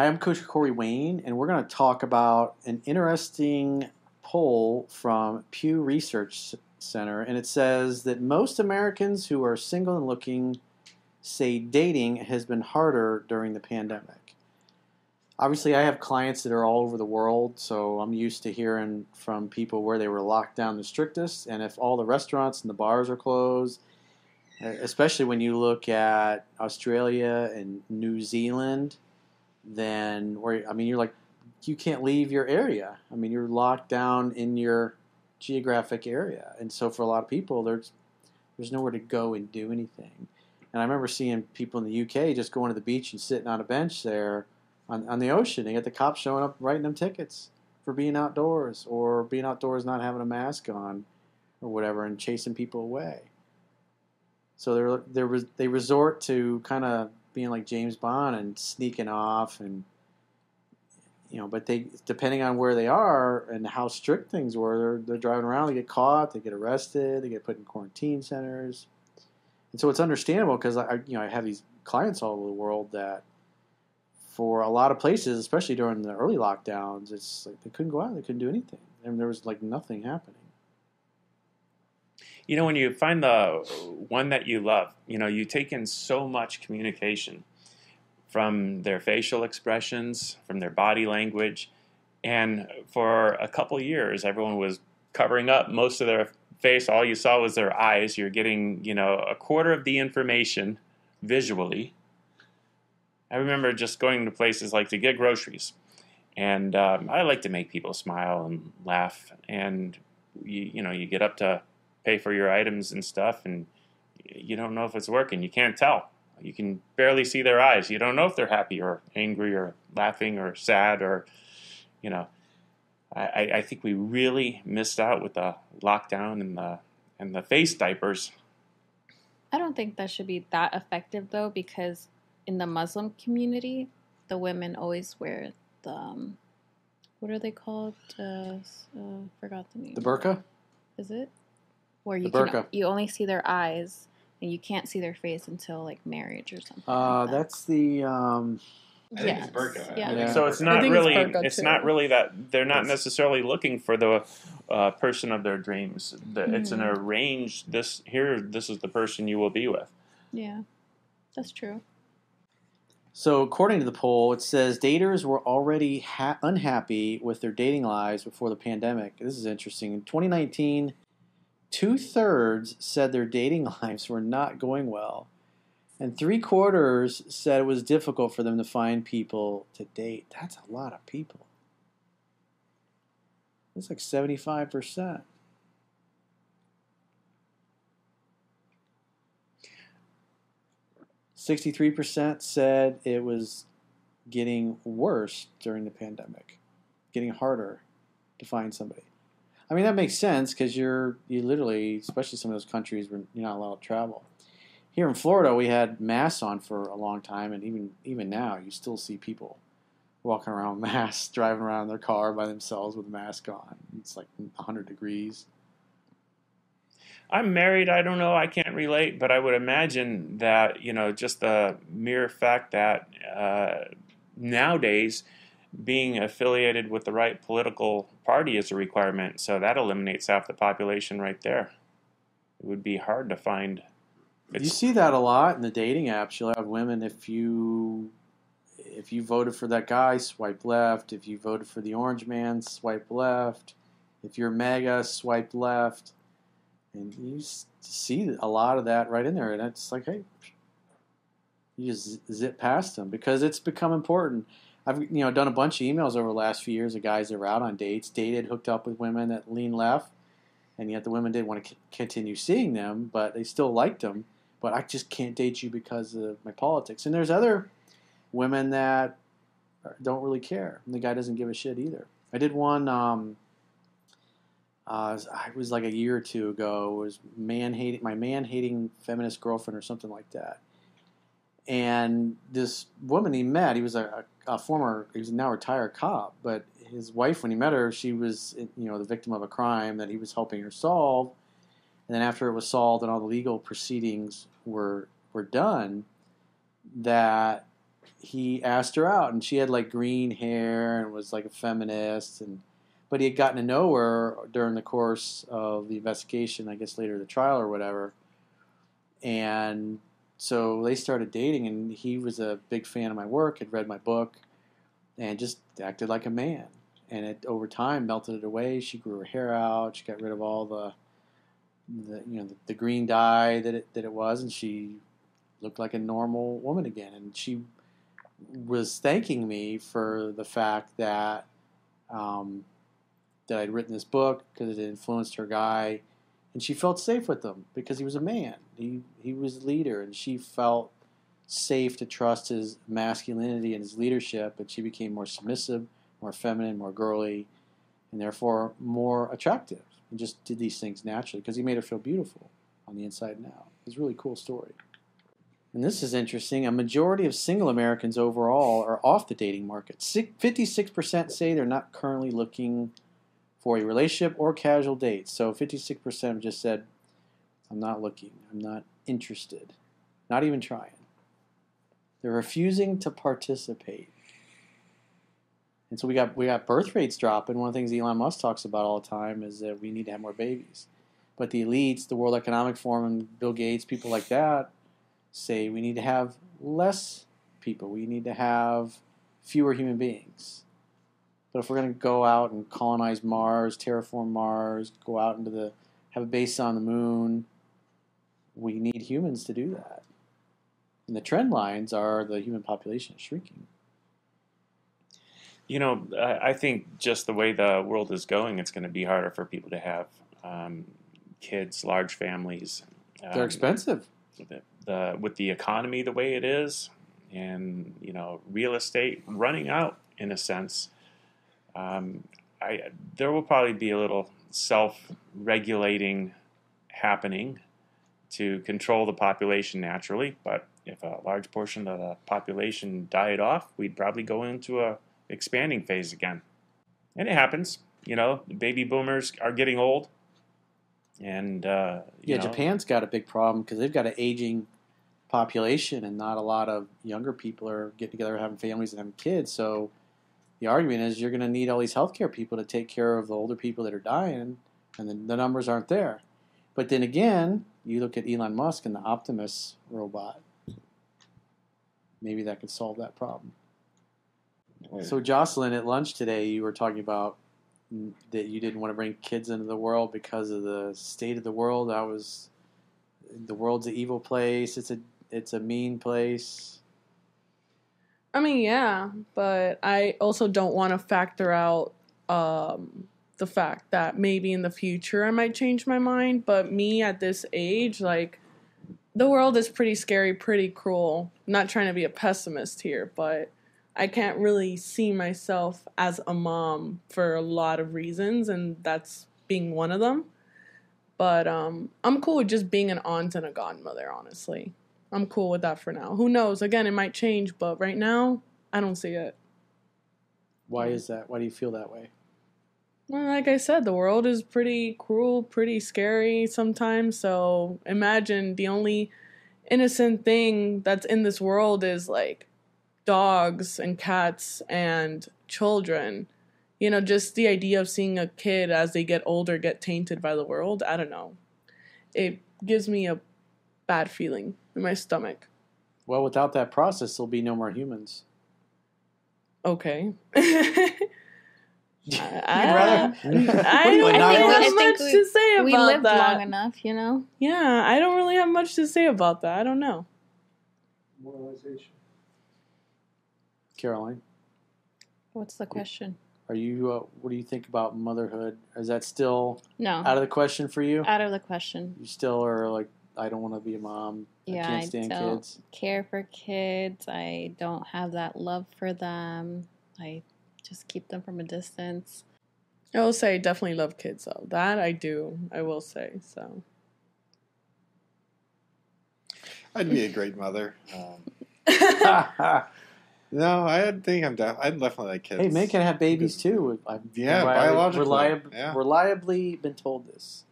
I am Coach Corey Wayne, and we're going to talk about an interesting poll from Pew Research Center, and it says that most Americans who are single and looking say dating has been harder during the pandemic. Obviously, I have clients that are all over the world, so I'm used to hearing from people where they were locked down the strictest, and if all the restaurants and the bars are closed, especially when you look at Australia and New Zealand, then where, I mean, you're like, you can't leave your area. I mean, you're locked down in your geographic area. And so for a lot of people, there's nowhere to go and do anything. And I remember seeing people in the UK just going to the beach and sitting on a bench there on the ocean, and you got the cops showing up writing them tickets for being outdoors or being outdoors not having a mask on or whatever and chasing people away. So they resort to kind of being like James Bond and sneaking off, and you know, but they, depending on where they are and how strict things were, they're driving around, they get caught, they get arrested, they get put in quarantine centers. And so it's understandable because I have these clients all over the world that for a lot of places, especially during the early lockdowns, it's like they couldn't go out, they couldn't do anything, and there was like nothing happening. You know, when you find the one that you love, you know, you take in so much communication from their facial expressions, from their body language. And for a couple years, everyone was covering up most of their face. All you saw was their eyes. You're getting, you know, a quarter of the information visually. I remember just going to places like to get groceries. And I like to make people smile and laugh. And, you get up to pay for your items and stuff, and you don't know if it's working. You can't tell. You can barely see their eyes. You don't know if they're happy or angry or laughing or sad or, you know. I think we really missed out with the lockdown and the face diapers. I don't think that should be that effective, though, because in the Muslim community, the women always wear the, what are they called? Forgot the name. The burqa? Is it? Where you only see their eyes and you can't see their face until like marriage or something. That's the. I think it's burqa. Yeah. So it's not really. It's not really that they're not necessarily looking for the person of their dreams. It's an arranged. This is the person you will be with. Yeah, that's true. So according to the poll, it says daters were already unhappy with their dating lives before the pandemic. This is interesting. In 2019. 2/3 said their dating lives were not going well, and 3/4 said it was difficult for them to find people to date. That's a lot of people. That's like 75%. %63 said it was getting worse during the pandemic, getting harder to find somebody. I mean, that makes sense because you literally, especially some of those countries where you're not allowed to travel. Here in Florida, we had masks on for a long time, and even now, you still see people walking around with masks, driving around in their car by themselves with a mask on. It's like 100 degrees. I'm married. I don't know. I can't relate, but I would imagine that, you know, just the mere fact that nowadays being affiliated with the right political party is a requirement, so that eliminates half the population right there. It would be hard to find. You see that a lot in the dating apps. You'll have women, if you voted for that guy, swipe left. If you voted for the orange man, swipe left. If you're MAGA, swipe left. And you see a lot of that right in there, and it's like, hey, you just zip past them because it's become important. I've done a bunch of emails over the last few years of guys that were out on dates, dated, hooked up with women that lean left, and yet the women didn't want to continue seeing them, but they still liked them. But I just can't date you because of my politics. And there's other women that don't really care, and the guy doesn't give a shit either. I did one. It was like a year or two ago. It was my man hating feminist girlfriend or something like that. And this woman he met, he was he was now a retired cop, but his wife, when he met her, she was, the victim of a crime that he was helping her solve. And then after it was solved and all the legal proceedings were done, that he asked her out, and she had like green hair and was like a feminist, and but he had gotten to know her during the course of the investigation, I guess later the trial or whatever. And so they started dating, and he was a big fan of my work, had read my book, and just acted like a man. And it over time melted it away. She grew her hair out. She got rid of all the green dye that it was, and she looked like a normal woman again. And she was thanking me for the fact that that I'd written this book because it influenced her guy, and she felt safe with him because he was a man. He was a leader, and she felt safe to trust his masculinity and his leadership. And she became more submissive, more feminine, more girly, and therefore more attractive, and just did these things naturally because he made her feel beautiful on the inside and out. It's a really cool story. And this is interesting. A majority of single Americans overall are off the dating market. 56% say they're not currently looking for a relationship or casual dates. So 56% just said, I'm not looking. I'm not interested. Not even trying. They're refusing to participate. And so we got birth rates dropping. One of the things Elon Musk talks about all the time is that we need to have more babies. But the elites, the World Economic Forum and Bill Gates, people like that, say we need to have less people. We need to have fewer human beings. But if we're going to go out and colonize Mars, terraform Mars, go out into have a base on the moon, we need humans to do that. And the trend lines are the human population is shrinking. You know, I think just the way the world is going, it's going to be harder for people to have kids, large families. They're expensive. With the economy the way it is, and, you know, real estate running out, in a sense, there will probably be a little self-regulating happening to control the population naturally. But if a large portion of the population died off, we'd probably go into a expanding phase again. And it happens. You know, baby boomers are getting old. And, Japan's got a big problem because they've got an aging population and not a lot of younger people are getting together, having families and having kids. So the argument is you're going to need all these healthcare people to take care of the older people that are dying, and the numbers aren't there. But then again, you look at Elon Musk and the Optimus robot. Maybe that could solve that problem. So, Jocelyn, at lunch today, you were talking about that you didn't want to bring kids into the world because of the state of the world. The world's an evil place. It's a mean place. I mean, yeah, but I also don't want to factor out the fact that maybe in the future I might change my mind. But me at this age, like, the world is pretty scary, pretty cruel. I'm not trying to be a pessimist here, but I can't really see myself as a mom for a lot of reasons, and that's being one of them. But I'm cool with just being an aunt and a godmother, honestly. I'm cool with that for now. Who knows? Again, it might change, but right now, I don't see it. Why is that? Why do you feel that way? Well, like I said, the world is pretty cruel, pretty scary sometimes. So imagine the only innocent thing that's in this world is like dogs and cats and children. You know, just the idea of seeing a kid as they get older get tainted by the world, I don't know. It gives me a bad feeling in my stomach. Well, without that process, there'll be no more humans. Okay. I don't really have much to say about that. We lived long enough, you know? Yeah, I don't really have much to say about that. I don't know. Moralization. Caroline, what's the question? Are you? What do you think about motherhood? Is that still out of the question for you? Out of the question. You still are like, I don't want to be a mom. Yeah, I don't care for kids. I don't have that love for them. I just keep them from a distance. I will say, I definitely love kids though. That I do. I will say so. I'd be a great mother. No, I think I'd definitely like kids. Hey, men can have babies too. Reliably been told this.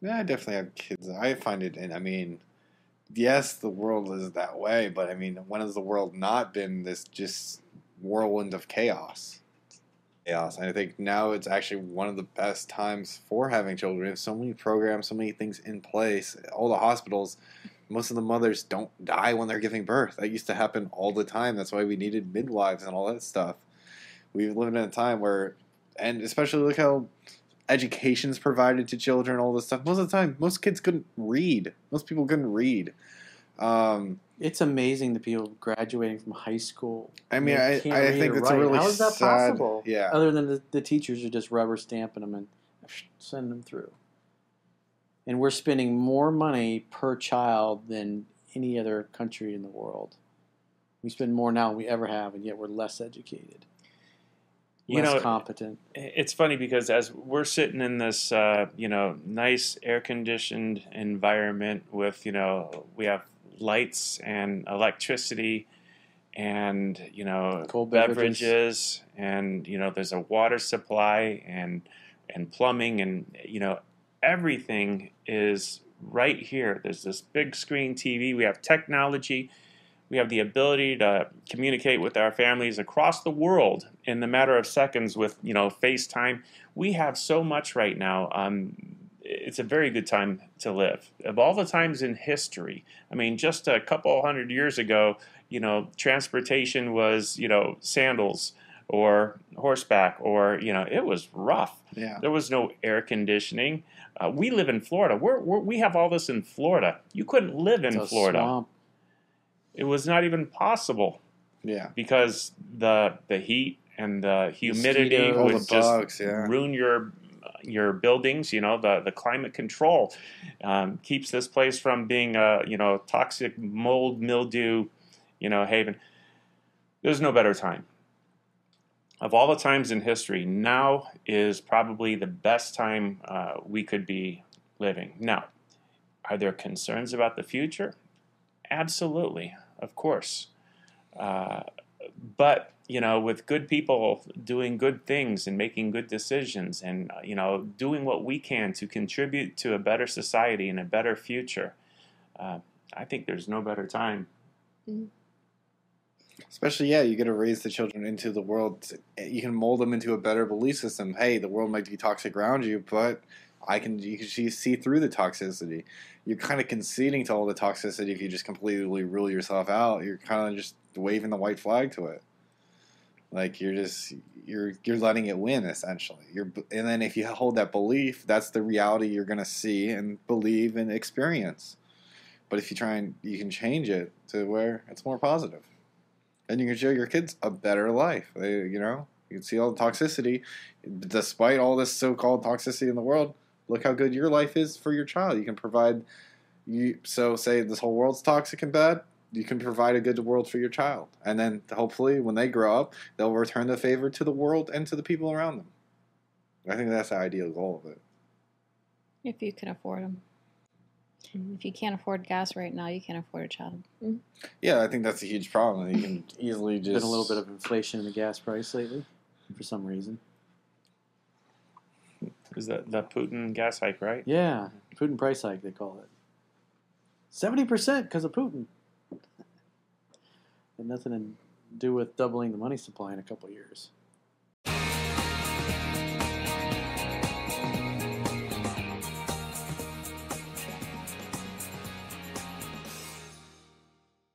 Yeah, I definitely have kids. I find it, and I mean, yes, the world is that way, but I mean, when has the world not been this just whirlwind of chaos? And I think now it's actually one of the best times for having children. We have so many programs, so many things in place. All the hospitals, most of the mothers don't die when they're giving birth. That used to happen all the time. That's why we needed midwives and all that stuff. We've lived in a time where, and especially look how education's provided to children, all this stuff. Most of the time, most kids couldn't read. Most people couldn't read. It's amazing the people graduating from high school. I mean, I think it's a really sad. How is that possible? Yeah. Other than the teachers are just rubber stamping them and send them through. And we're spending more money per child than any other country in the world. We spend more now than we ever have, and yet we're less educated. Less competent. It's funny because as we're sitting in this, nice air-conditioned environment with, we have lights and electricity and, cold beverages and, there's a water supply and plumbing and, everything is right here. There's this big screen TV. We have technology. We have the ability to communicate with our families across the world in the matter of seconds with, FaceTime. We have so much right now. It's a very good time to live. Of all the times in history, I mean, just a couple hundred years ago, transportation was, sandals or horseback or, it was rough. Yeah. There was no air conditioning. We live in Florida. We have all this in Florida. You couldn't live in Florida. Swamp. It was not even possible. Yeah. Because the heat and the humidity would just ruin your buildings. The climate control keeps this place from being a toxic mold mildew haven. There's no better time. Of all the times in history, now is probably the best time we could be living. Now, are there concerns about the future? Absolutely, of course. But, with good people doing good things and making good decisions and, doing what we can to contribute to a better society and a better future, I think there's no better time. Mm-hmm. Especially, you got to raise the children into the world. You can mold them into a better belief system. Hey, the world might be toxic around you, but... you can see through the toxicity. You're kind of conceding to all the toxicity if you just completely rule yourself out. You're kind of just waving the white flag to it. Like you're letting it win essentially. And then if you hold that belief, that's the reality you're going to see and believe and experience. But if you try and you can change it to where it's more positive, and you can show your kids a better life. You can see all the toxicity, despite all this so-called toxicity in the world. Look how good your life is for your child. You can provide, say this whole world's toxic and bad, you can provide a good world for your child. And then hopefully when they grow up, they'll return the favor to the world and to the people around them. I think that's the ideal goal of it. If you can afford them. If you can't afford gas right now, you can't afford a child. Mm-hmm. Yeah, I think that's a huge problem. You can easily just... There's been a little bit of inflation in the gas price lately for some reason. Is that the Putin gas hike, right? Yeah, Putin price hike, they call it. 70% because of Putin. And nothing to do with doubling the money supply in a couple of years.